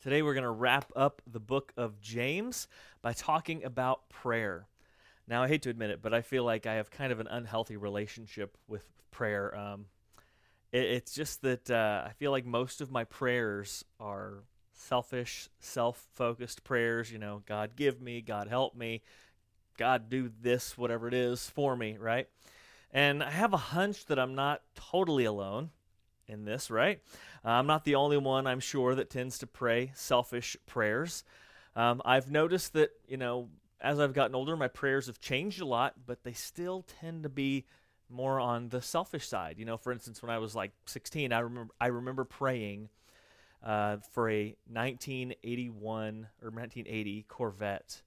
Today we're going to wrap up the book of James by talking about prayer. Now, I hate to admit it, but I feel like I have kind of an unhealthy relationship with prayer. It's just that I feel like most of my prayers are selfish, self-focused prayers. You know, God give me, God help me, God do this, whatever it is, for me, right? And I have a hunch that I'm not totally alone in this, right? I'm not the only one, I'm sure, that tends to pray selfish prayers. I've noticed that, you know, as I've gotten older, my prayers have changed a lot, but they still tend to be more on the selfish side. You know, for instance, when I was like 16, I remember praying for a 1981 or 1980 Corvette.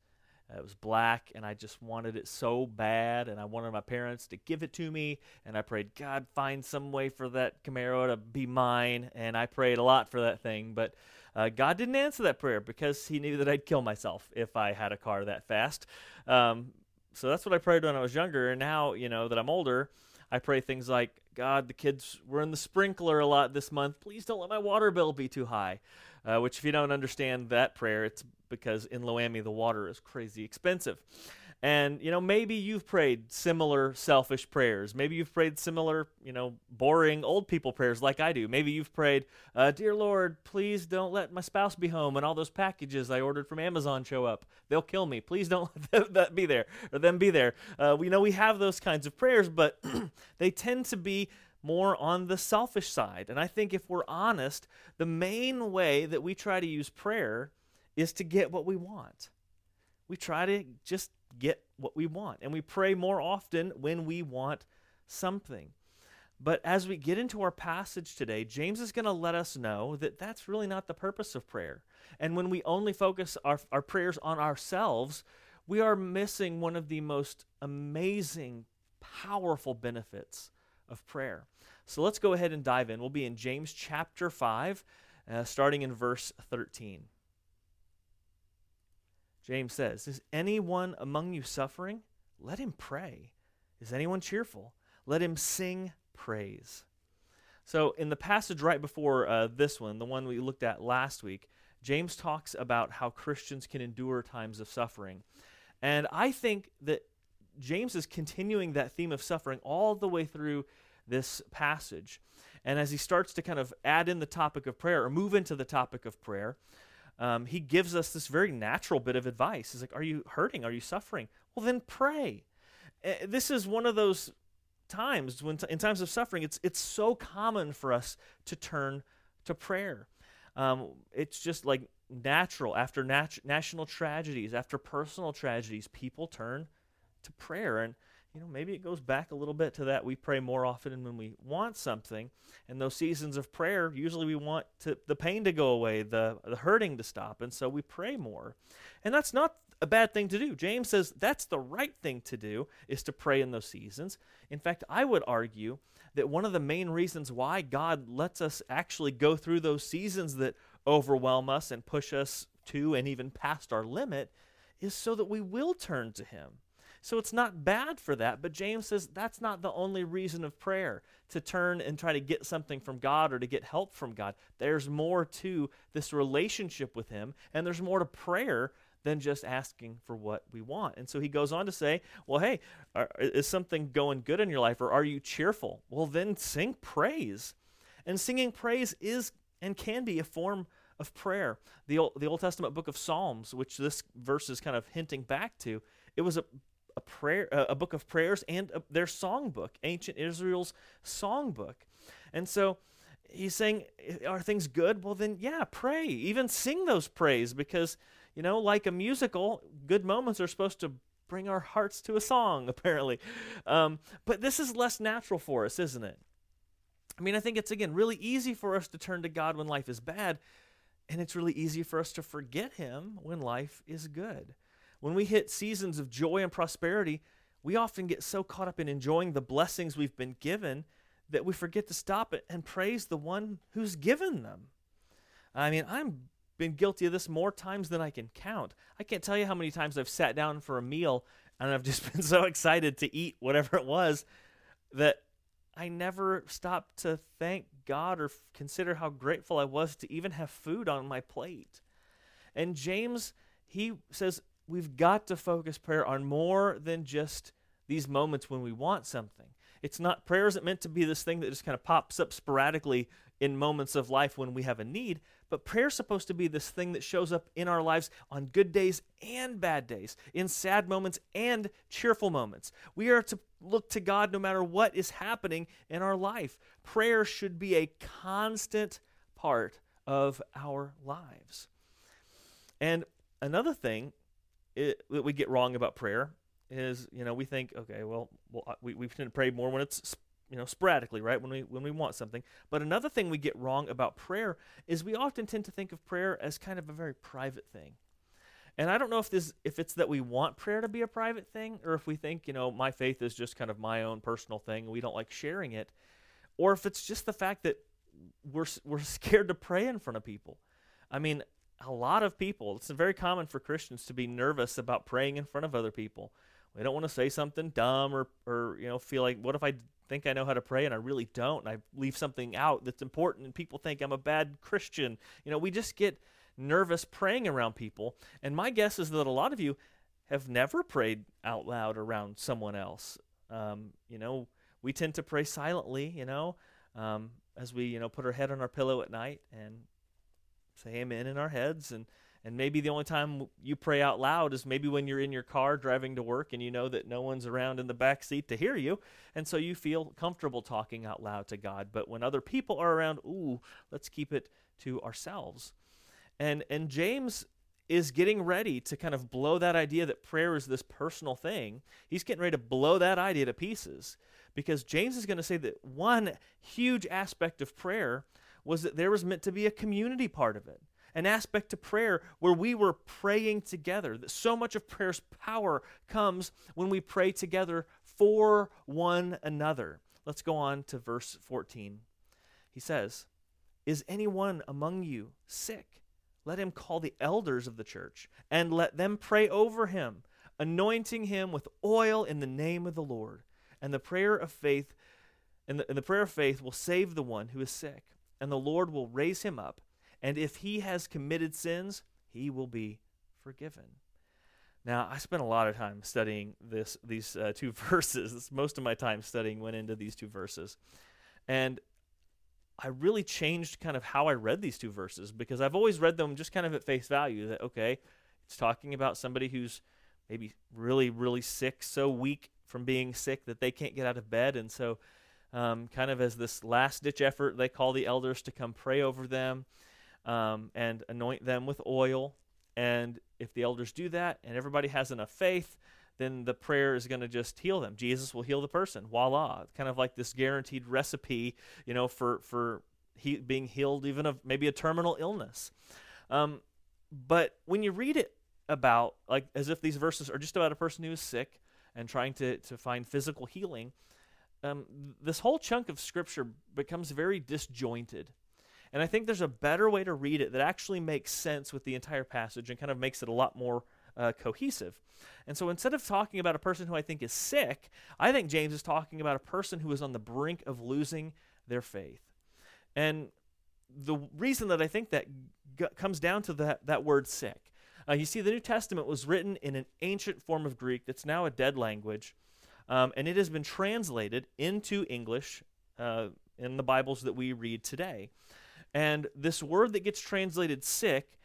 It was black, and I just wanted it so bad, and I wanted my parents to give it to me, and I prayed, God, find some way for that Camaro to be mine, and I prayed a lot for that thing, but God didn't answer that prayer because he knew that I'd kill myself if I had a car that fast. So that's what I prayed when I was younger, and now, you know, that I'm older, I pray things like, God, the kids were in the sprinkler a lot this month. Please don't let my water bill be too high. Which, if you don't understand that prayer, it's because in Loami, the water is crazy expensive. And, you know, maybe you've prayed similar selfish prayers. Maybe you've prayed similar, you know, boring old people prayers like I do. Maybe you've prayed, Dear Lord, please don't let my spouse be home and all those packages I ordered from Amazon show up. They'll kill me. Please don't let that be there or them be there. We know we have those kinds of prayers, but they tend to be more on the selfish side. And I think if we're honest, the main way that we try to use prayer is to get what we want. We try to just get what we want, and we pray more often when we want something. But as we get into our passage today, James is going to let us know that that's really not the purpose of prayer. And when we only focus our prayers on ourselves, we are missing one of the most amazing, powerful benefits of prayer. So let's go ahead and dive in. We'll be in James chapter 5, starting in verse 13. James says, Is anyone among you suffering? Let him pray. Is anyone cheerful? Let him sing praise. So in the passage right before this one, the one we looked at last week, James talks about how Christians can endure times of suffering. And I think that James is continuing that theme of suffering all the way through this passage. And as he starts to kind of add in the topic of prayer or move into the topic of prayer, he gives us this very natural bit of advice. He's like, are you hurting? Are you suffering? Well, then pray. This is one of those times when in times of suffering, it's so common for us to turn to prayer. It's just like natural. After national tragedies, after personal tragedies, people turn to prayer. And, you know, maybe it goes back a little bit to that. We pray more often when we want something. And those seasons of prayer, usually we want the pain to go away, the hurting to stop. And so we pray more. And that's not a bad thing to do. James says that's the right thing to do, is to pray in those seasons. In fact, I would argue that one of the main reasons why God lets us actually go through those seasons that overwhelm us and push us to and even past our limit is so that we will turn to him. So it's not bad for that, but James says that's not the only reason of prayer, to turn and try to get something from God or to get help from God. There's more to this relationship with him, and there's more to prayer than just asking for what we want. And so he goes on to say, well, hey, is something going good in your life, or are you cheerful? Well, then sing praise. And singing praise is and can be a form of prayer. The Old Testament book of Psalms, which this verse is kind of hinting back to, it was a prayer, a book of prayers, and their songbook, ancient Israel's songbook. And so he's saying, are things good? Well, then, yeah, pray. Even sing those praise, because, you know, like a musical, good moments are supposed to bring our hearts to a song, apparently. But this is less natural for us, isn't it? I mean, I think it's, again, really easy for us to turn to God when life is bad, and it's really easy for us to forget him when life is good. When we hit seasons of joy and prosperity, we often get so caught up in enjoying the blessings we've been given that we forget to stop it and praise the one who's given them. I mean, I've been guilty of this more times than I can count. I can't tell you how many times I've sat down for a meal and I've just been so excited to eat whatever it was that I never stopped to thank God or consider how grateful I was to even have food on my plate. And James, he says we've got to focus prayer on more than just these moments when we want something. It's not, prayer isn't meant to be this thing that just kind of pops up sporadically in moments of life when we have a need, but prayer's supposed to be this thing that shows up in our lives on good days and bad days, in sad moments and cheerful moments. We are to look to God no matter what is happening in our life. Prayer should be a constant part of our lives. And another thing that we get wrong about prayer is, we think, okay, we tend to pray more when it's, sporadically, right? When we want something. But another thing we get wrong about prayer is we often tend to think of prayer as kind of a very private thing. And I don't know if it's that we want prayer to be a private thing, or if we think, my faith is just kind of my own personal thing and we don't like sharing it, or if it's just the fact that we're scared to pray in front of people. I mean, a lot of people, it's very common for Christians to be nervous about praying in front of other people. We don't want to say something dumb or feel like, what if I think I know how to pray and I really don't, and I leave something out that's important and people think I'm a bad Christian. We just get nervous praying around people. And my guess is that a lot of you have never prayed out loud around someone else. We tend to pray silently, as we, put our head on our pillow at night and say amen in our heads, and maybe the only time you pray out loud is maybe when you're in your car driving to work and you know that no one's around in the back seat to hear you, and so you feel comfortable talking out loud to God. But when other people are around, let's keep it to ourselves. And James is getting ready to kind of blow that idea that prayer is this personal thing. He's getting ready to blow that idea to pieces, because James is going to say that one huge aspect of prayer was that there was meant to be a community part of it, an aspect to prayer where we were praying together. That so much of prayer's power comes when we pray together for one another. Let's go on to verse 14. He says, "Is anyone among you sick? Let him call the elders of the church, and let them pray over him, anointing him with oil in the name of the Lord. And the prayer of faith, and the prayer of faith will save the one who is sick, and the Lord will raise him up. And if he has committed sins, he will be forgiven." Now, I spent a lot of time studying these two verses. Most of my time studying went into these two verses. And I really changed kind of how I read these two verses, because I've always read them just kind of at face value that, okay, it's talking about somebody who's maybe really, really sick, so weak from being sick that they can't get out of bed. And so kind of as this last-ditch effort, they call the elders to come pray over them. And anoint them with oil. And if the elders do that and everybody has enough faith, then the prayer is going to just heal them. Jesus will heal the person. Voila. Kind of like this guaranteed recipe, for being healed even of maybe a terminal illness. But when you read it about, like, as if these verses are just about a person who is sick and trying to find physical healing, this whole chunk of Scripture becomes very disjointed. And I think there's a better way to read it that actually makes sense with the entire passage and kind of makes it a lot more cohesive. And so instead of talking about a person who I think is sick, I think James is talking about a person who is on the brink of losing their faith. And the reason that I think that comes down to that word sick. You see, the New Testament was written in an ancient form of Greek that's now a dead language, and it has been translated into English in the Bibles that we read today. And this word that gets translated sick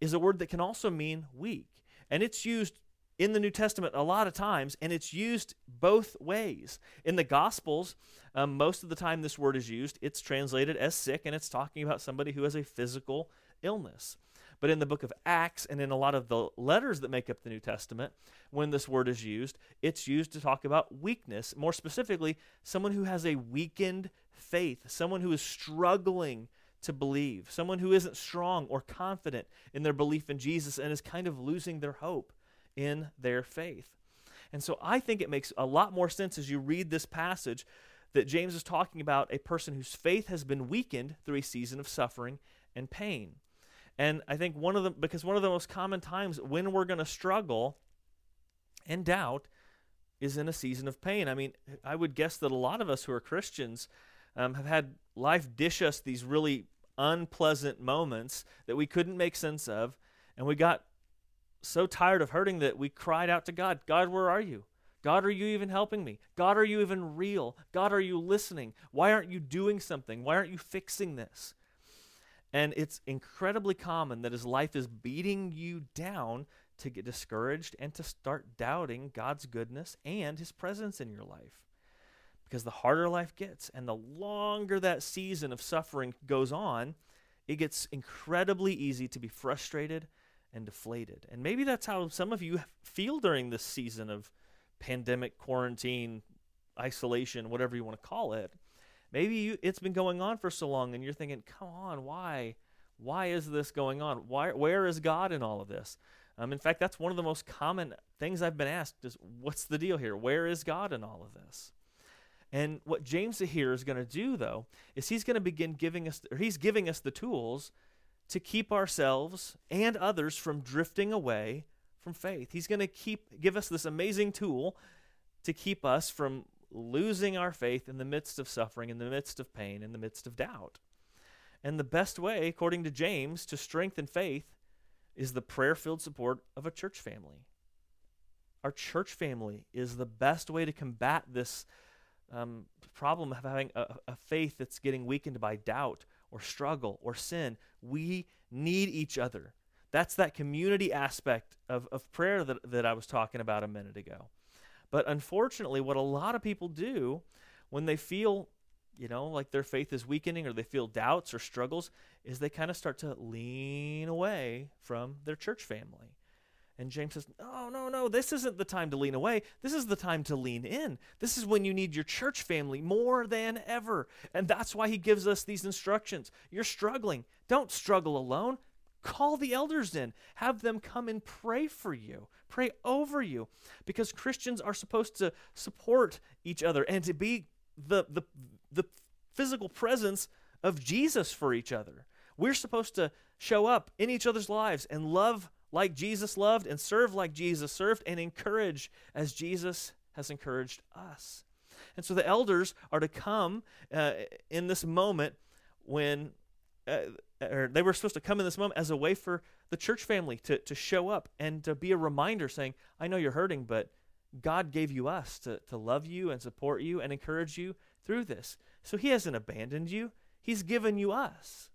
is a word that can also mean weak. And it's used in the New Testament a lot of times, and it's used both ways. In the Gospels, most of the time this word is used, it's translated as sick, and it's talking about somebody who has a physical illness. But in the book of Acts and in a lot of the letters that make up the New Testament, when this word is used, it's used to talk about weakness. More specifically, someone who has a weakened faith, someone who is struggling to believe, someone who isn't strong or confident in their belief in Jesus and is kind of losing their hope in their faith. And so I think it makes a lot more sense as you read this passage that James is talking about a person whose faith has been weakened through a season of suffering and pain. And I think because one of the most common times when we're going to struggle and doubt is in a season of pain. I mean, I would guess that a lot of us who are Christians have had life dish us these really unpleasant moments that we couldn't make sense of, and we got so tired of hurting that we cried out to God, God, where are you? God, are you even helping me? God, are you even real? God, are you listening? Why aren't you doing something? Why aren't you fixing this? And it's incredibly common that as life is beating you down, to get discouraged and to start doubting God's goodness and his presence in your life. Because the harder life gets and the longer that season of suffering goes on, it gets incredibly easy to be frustrated and deflated. And maybe that's how some of you feel during this season of pandemic, quarantine, isolation, whatever you want to call it. Maybe it's been going on for so long and you're thinking, come on, why? Why is this going on? Where is God in all of this? In fact, that's one of the most common things I've been asked is, what's the deal here? Where is God in all of this? And what James here is going to do, though, is he's giving us the tools to keep ourselves and others from drifting away from faith. He's going to give us this amazing tool to keep us from losing our faith in the midst of suffering, in the midst of pain, in the midst of doubt. And the best way, according to James, to strengthen faith is the prayer-filled support of a church family. Our church family is the best way to combat this problem of having a faith that's getting weakened by doubt or struggle or sin. We need each other. That's that community aspect of prayer that I was talking about a minute ago. But unfortunately, what a lot of people do when they feel like their faith is weakening or they feel doubts or struggles is they kind of start to lean away from their church family. And James says, no, this isn't the time to lean away. This is the time to lean in. This is when you need your church family more than ever. And that's why he gives us these instructions. You're struggling. Don't struggle alone. Call the elders in. Have them come and pray for you. Pray over you. Because Christians are supposed to support each other and to be the physical presence of Jesus for each other. We're supposed to show up in each other's lives and love like Jesus loved and serve like Jesus served and encourage as Jesus has encouraged us. And so the elders are to come in this moment or they were supposed to come in this moment as a way for the church family to show up and to be a reminder saying, I know you're hurting, but God gave you us to love you and support you and encourage you through this. So he hasn't abandoned you. He's given you us.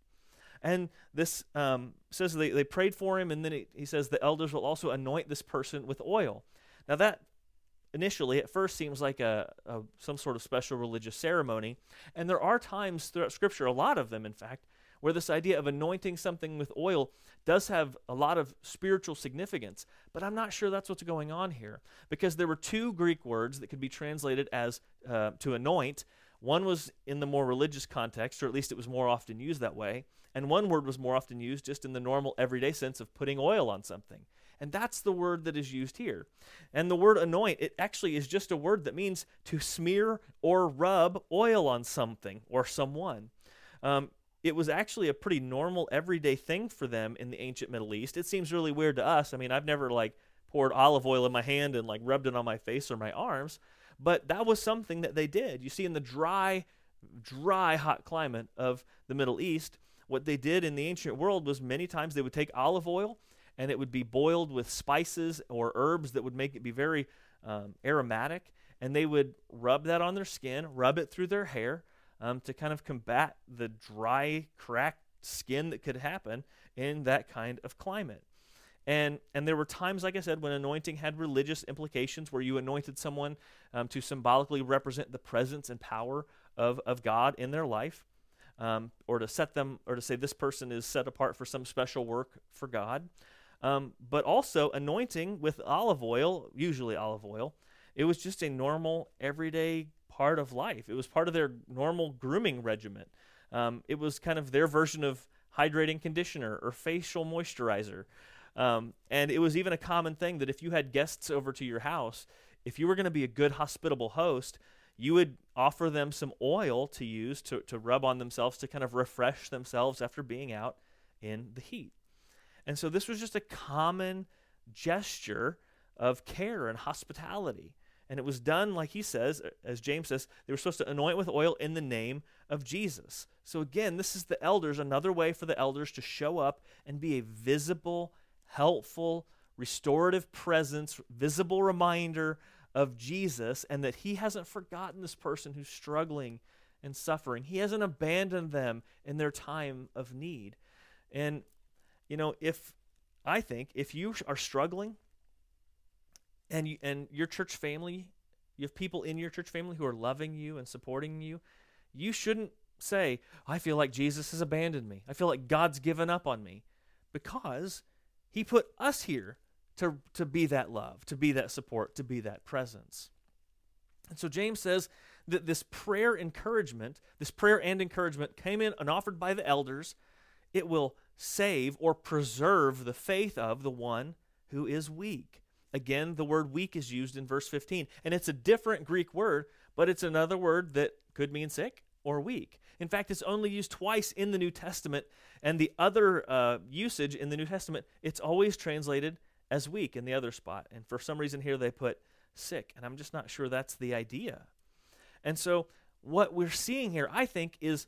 And this says they prayed for him, and then he says the elders will also anoint this person with oil. Now that initially at first seems like some sort of special religious ceremony, and there are times throughout Scripture, a lot of them in fact, where this idea of anointing something with oil does have a lot of spiritual significance. But I'm not sure that's what's going on here, because there were two Greek words that could be translated as to anoint. One was in the more religious context, or at least it was more often used that way, and one word was more often used just in the normal everyday sense of putting oil on something. And that's the word that is used here. And the word anoint, it actually is just a word that means to smear or rub oil on something or someone. It was actually a pretty normal, everyday thing for them in the ancient Middle East. It seems really weird to us. I mean, I've never poured olive oil in my hand and rubbed it on my face or my arms, but that was something that they did. You see, in the dry, hot climate of the Middle East, what they did in the ancient world was many times they would take olive oil and it would be boiled with spices or herbs that would make it be very aromatic, and they would rub that on their skin, rub it through their hair, to kind of combat the dry, cracked skin that could happen in that kind of climate. And there were times, like I said, when anointing had religious implications, where you anointed someone to symbolically represent the presence and power of God in their life, or to set them, or to say this person is set apart for some special work for God. But also anointing with olive oil, usually olive oil, it was just a normal, everyday part of life. It was part of their normal grooming regimen. It was kind of their version of hydrating conditioner or facial moisturizer. And it was even a common thing that if you had guests over to your house, if you were going to be a good hospitable host, you would offer them some oil to use to rub on themselves to kind of refresh themselves after being out in the heat. And so this was just a common gesture of care and hospitality. And it was done, like he says, as James says, they were supposed to anoint with oil in the name of Jesus. So again, this is the elders, another way for the elders to show up and be a visible, helpful, restorative presence, visible reminder of Jesus, and that he hasn't forgotten this person who's struggling and suffering. He hasn't abandoned them in their time of need. And, you know, if you are struggling, and your church family, you have people in your church family who are loving you and supporting you, you shouldn't say, I feel like Jesus has abandoned me. I feel like God's given up on me, because he put us here to be that love, to be that support, to be that presence. And so James says that this prayer and encouragement came in and offered by the elders. It will save or preserve the faith of the one who is weak. Again, the word weak is used in verse 15, and it's a different Greek word, but it's another word that could mean sick or weak. In fact, it's only used twice in the New Testament, and the other usage in the New Testament, it's always translated as weak in the other spot. And for some reason here they put sick, and I'm just not sure that's the idea. And so what we're seeing here, I think, is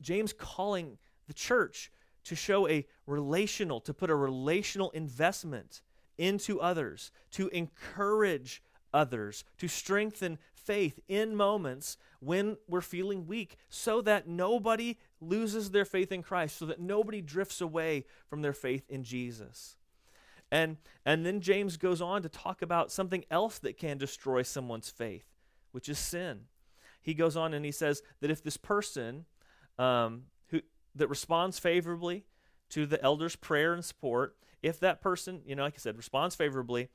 James calling the church to show to put a relational investment into others, to encourage others, to strengthen faith in moments when we're feeling weak, so that nobody loses their faith in Christ, so that nobody drifts away from their faith in Jesus. And then James goes on to talk about something else that can destroy someone's faith, which is sin. He goes on and he says that if this person that responds favorably to the elders' prayer and support, if that person, you know, like I said, responds favorably,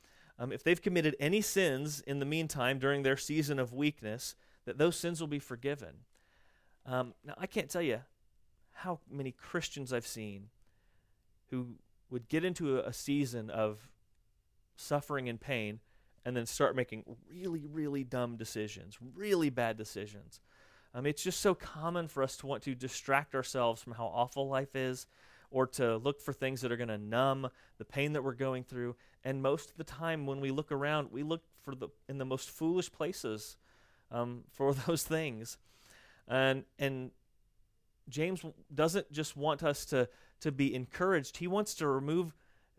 if they've committed any sins in the meantime during their season of weakness, that those sins will be forgiven. Now, I can't tell you how many Christians I've seen who would get into a season of suffering and pain and then start making really, really dumb decisions, really bad decisions. It's just so common for us to want to distract ourselves from how awful life is, or to look for things that are going to numb the pain that we're going through. And most of the time when we look around, we look in the most foolish places for those things. And James doesn't just want us to be encouraged. He wants to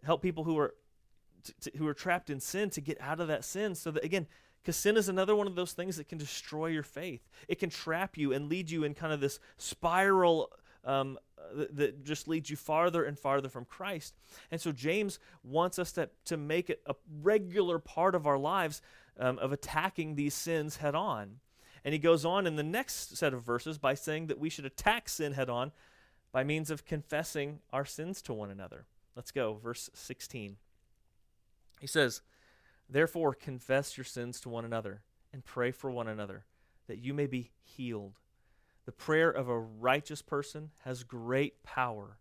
help people who are trapped in sin to get out of that sin, so that, again, because sin is another one of those things that can destroy your faith. It can trap you and lead you in kind of this spiral that just leads you farther and farther from Christ. And so James wants us to make it a regular part of our lives of attacking these sins head on. And he goes on in the next set of verses by saying that we should attack sin head on by means of confessing our sins to one another. Let's go, verse 16. He says, "Therefore confess your sins to one another and pray for one another, that you may be healed. The prayer of a righteous person has great power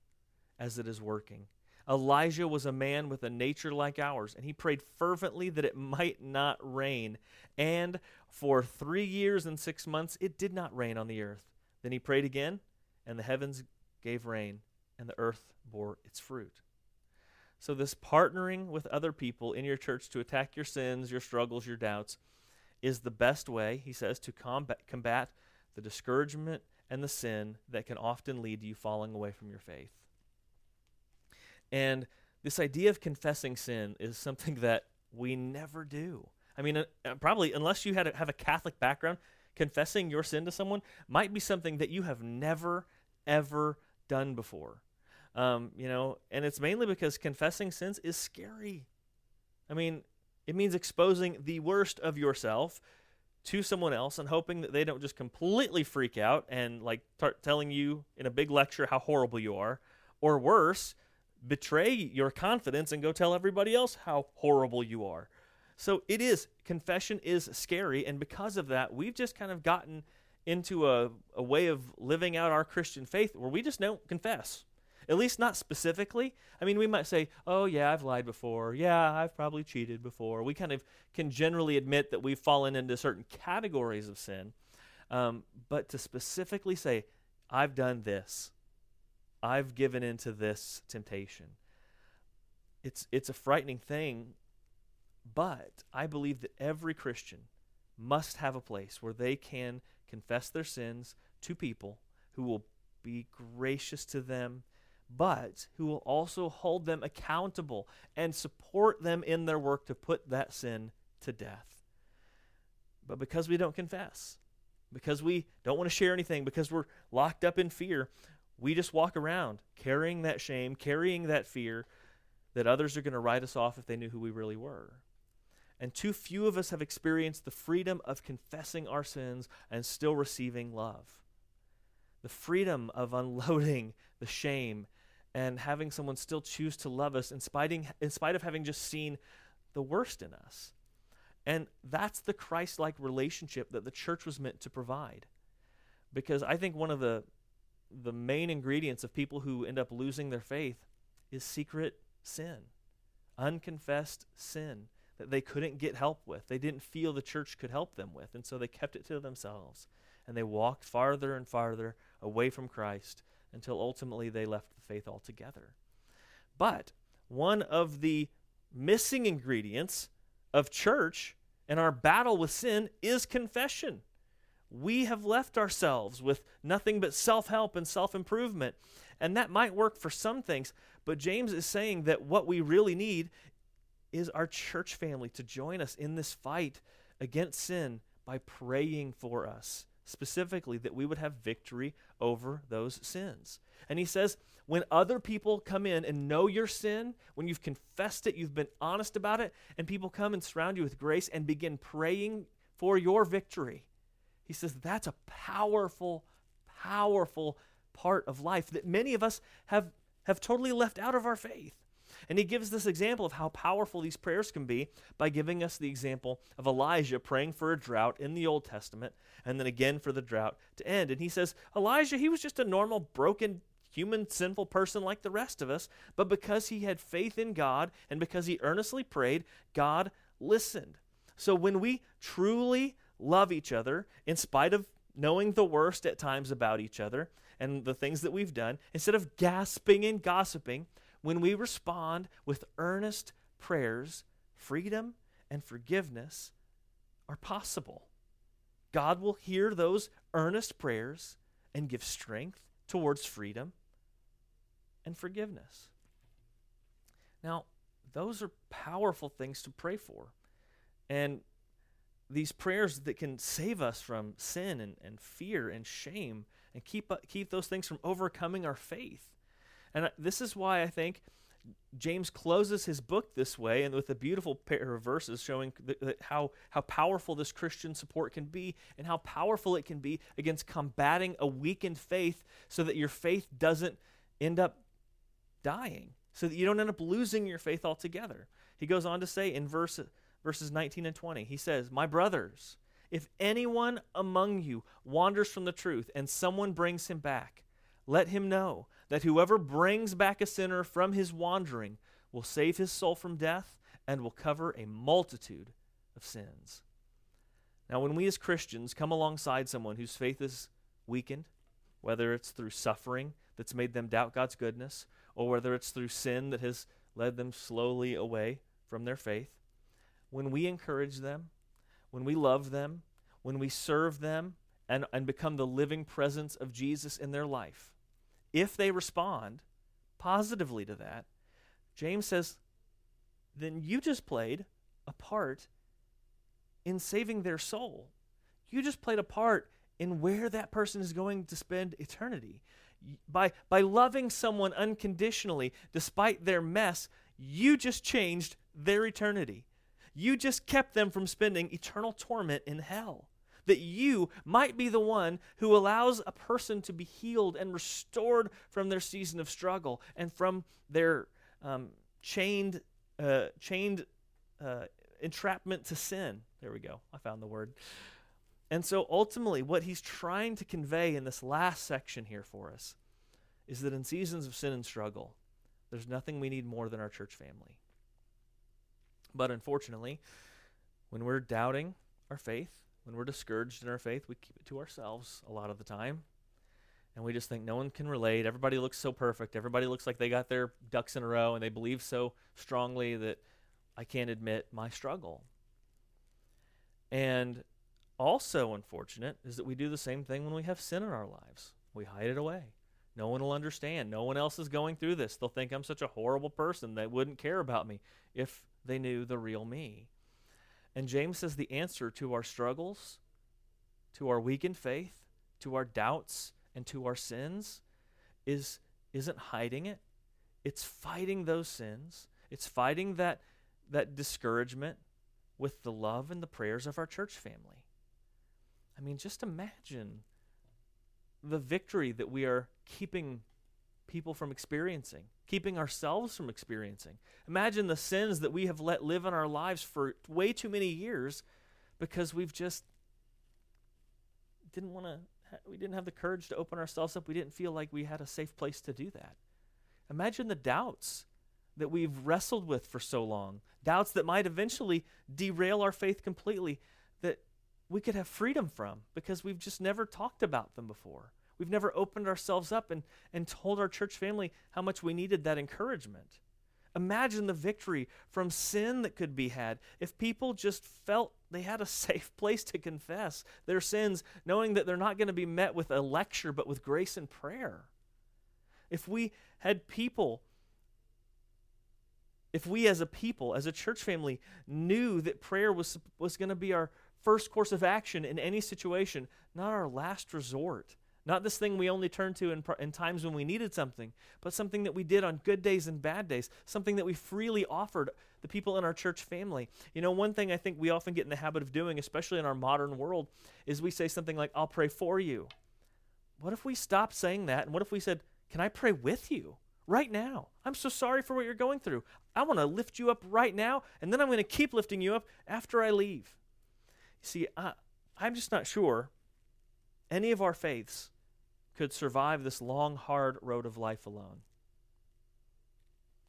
as it is working. Elijah was a man with a nature like ours, and he prayed fervently that it might not rain. And for 3 years and 6 months it did not rain on the earth. Then he prayed again, and the heavens gave rain, and the earth bore its fruit." So this partnering with other people in your church to attack your sins, your struggles, your doubts, is the best way, he says, to combat the discouragement and the sin that can often lead to you falling away from your faith. And this idea of confessing sin is something that we never do. I mean, probably unless you have a Catholic background, confessing your sin to someone might be something that you have never, ever done before. And it's mainly because confessing sins is scary. I mean, it means exposing the worst of yourself to someone else and hoping that they don't just completely freak out and telling you in a big lecture how horrible you are, or worse, betray your confidence and go tell everybody else how horrible you are. So confession is scary, and because of that, we've just kind of gotten into a way of living out our Christian faith where we just don't confess, at least not specifically. I mean, we might say, oh yeah, I've lied before. Yeah, I've probably cheated before. We kind of can generally admit that we've fallen into certain categories of sin. But to specifically say, I've done this, I've given into this temptation, it's a frightening thing But I believe that every Christian must have a place where they can confess their sins to people who will be gracious to them, but who will also hold them accountable and support them in their work to put that sin to death. But because we don't confess, because we don't want to share anything, because we're locked up in fear, we just walk around carrying that shame, carrying that fear that others are going to write us off if they knew who we really were. And too few of us have experienced the freedom of confessing our sins and still receiving love. The freedom of unloading the shame and having someone still choose to love us in spite of having just seen the worst in us. And that's the Christ-like relationship that the church was meant to provide. Because I think one of the main ingredients of people who end up losing their faith is secret sin, unconfessed sin that they couldn't get help with. They didn't feel the church could help them with, and so they kept it to themselves. And they walked farther and farther away from Christ until ultimately they left the faith altogether. But one of the missing ingredients of church and our battle with sin is confession. We have left ourselves with nothing but self-help and self-improvement. And that might work for some things, but James is saying that what we really need is our church family to join us in this fight against sin by praying for us, specifically that we would have victory over those sins. And he says, when other people come in and know your sin, when you've confessed it, you've been honest about it, and people come and surround you with grace and begin praying for your victory, he says that's a powerful, powerful part of life that many of us have totally left out of our faith. And he gives this example of how powerful these prayers can be by giving us the example of Elijah praying for a drought in the Old Testament and then again for the drought to end. And he says, Elijah, he was just a normal, broken, human, sinful person like the rest of us, but because he had faith in God and because he earnestly prayed, God listened. So when we truly love each other in spite of knowing the worst at times about each other and the things that we've done, instead of gasping and gossiping, when we respond with earnest prayers, freedom and forgiveness are possible. God will hear those earnest prayers and give strength towards freedom and forgiveness. Now, those are powerful things to pray for. And these prayers that can save us from sin and fear and shame and keep those things from overcoming our faith. And this is why I think James closes his book this way and with a beautiful pair of verses showing how powerful this Christian support can be and how powerful it can be against combating a weakened faith so that your faith doesn't end up dying, so that you don't end up losing your faith altogether. He goes on to say in verses 19 and 20, he says, "My brothers, if anyone among you wanders from the truth and someone brings him back, let him know that whoever brings back a sinner from his wandering will save his soul from death and will cover a multitude of sins." Now, when we as Christians come alongside someone whose faith is weakened, whether it's through suffering that's made them doubt God's goodness, or whether it's through sin that has led them slowly away from their faith, when we encourage them, when we love them, when we serve them, and become the living presence of Jesus in their life, if they respond positively to that, James says, then you just played a part in saving their soul. You just played a part in where that person is going to spend eternity. By loving someone unconditionally, despite their mess, you just changed their eternity. You just kept them from spending eternal torment in hell. That you might be the one who allows a person to be healed and restored from their season of struggle and from their chained entrapment to sin. There we go. I found the word. And so ultimately what he's trying to convey in this last section here for us is that in seasons of sin and struggle, there's nothing we need more than our church family. But unfortunately, when we're doubting our faith, when we're discouraged in our faith, we keep it to ourselves a lot of the time. And we just think no one can relate. Everybody looks so perfect. Everybody looks like they got their ducks in a row and they believe so strongly that I can't admit my struggle. And also unfortunate is that we do the same thing when we have sin in our lives. We hide it away. No one will understand. No one else is going through this. They'll think I'm such a horrible person. They wouldn't care about me if they knew the real me. And James says the answer to our struggles, to our weakened faith, to our doubts, and to our sins isn't hiding it. It's fighting those sins. It's fighting that discouragement with the love and the prayers of our church family. I mean, just imagine the victory that we are keeping people from experiencing, keeping ourselves from experiencing. Imagine the sins that we have let live in our lives for way too many years because we've just we didn't have the courage to open ourselves up. We didn't feel like we had a safe place to do that. Imagine the doubts that we've wrestled with for so long, doubts that might eventually derail our faith completely, that we could have freedom from because we've just never talked about them before. We've never opened ourselves up and told our church family how much we needed that encouragement. Imagine the victory from sin that could be had if people just felt they had a safe place to confess their sins, knowing that they're not going to be met with a lecture, but with grace and prayer. If we had people, if we as a people, as a church family, knew that prayer was going to be our first course of action in any situation, not our last resort, not this thing we only turn to in times when we needed something, but something that we did on good days and bad days, something that we freely offered the people in our church family. You know, one thing I think we often get in the habit of doing, especially in our modern world, is we say something like, I'll pray for you. What if we stopped saying that? And what if we said, can I pray with you right now? I'm so sorry for what you're going through. I want to lift you up right now, and then I'm going to keep lifting you up after I leave. You see, I'm just not sure any of our faiths could survive this long, hard road of life alone.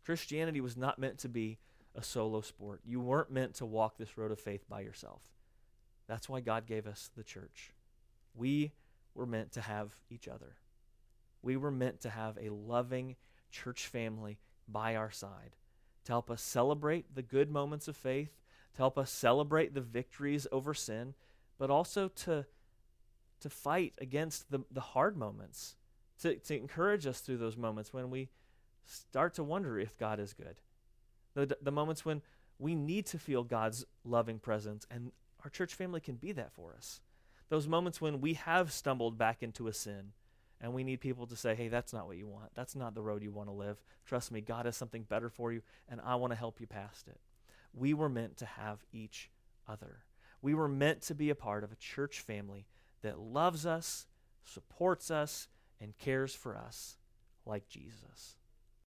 Christianity was not meant to be a solo sport. You weren't meant to walk this road of faith by yourself. That's why God gave us the church. We were meant to have each other. We were meant to have a loving church family by our side to help us celebrate the good moments of faith, to help us celebrate the victories over sin, but also to fight against the hard moments, to encourage us through those moments when we start to wonder if God is good, the moments when we need to feel God's loving presence, and our church family can be that for us, those moments when we have stumbled back into a sin, and we need people to say, hey, that's not what you want. That's not the road you want to live. Trust me, God has something better for you, and I want to help you past it. We were meant to have each other. We were meant to be a part of a church family that loves us, supports us, and cares for us like Jesus.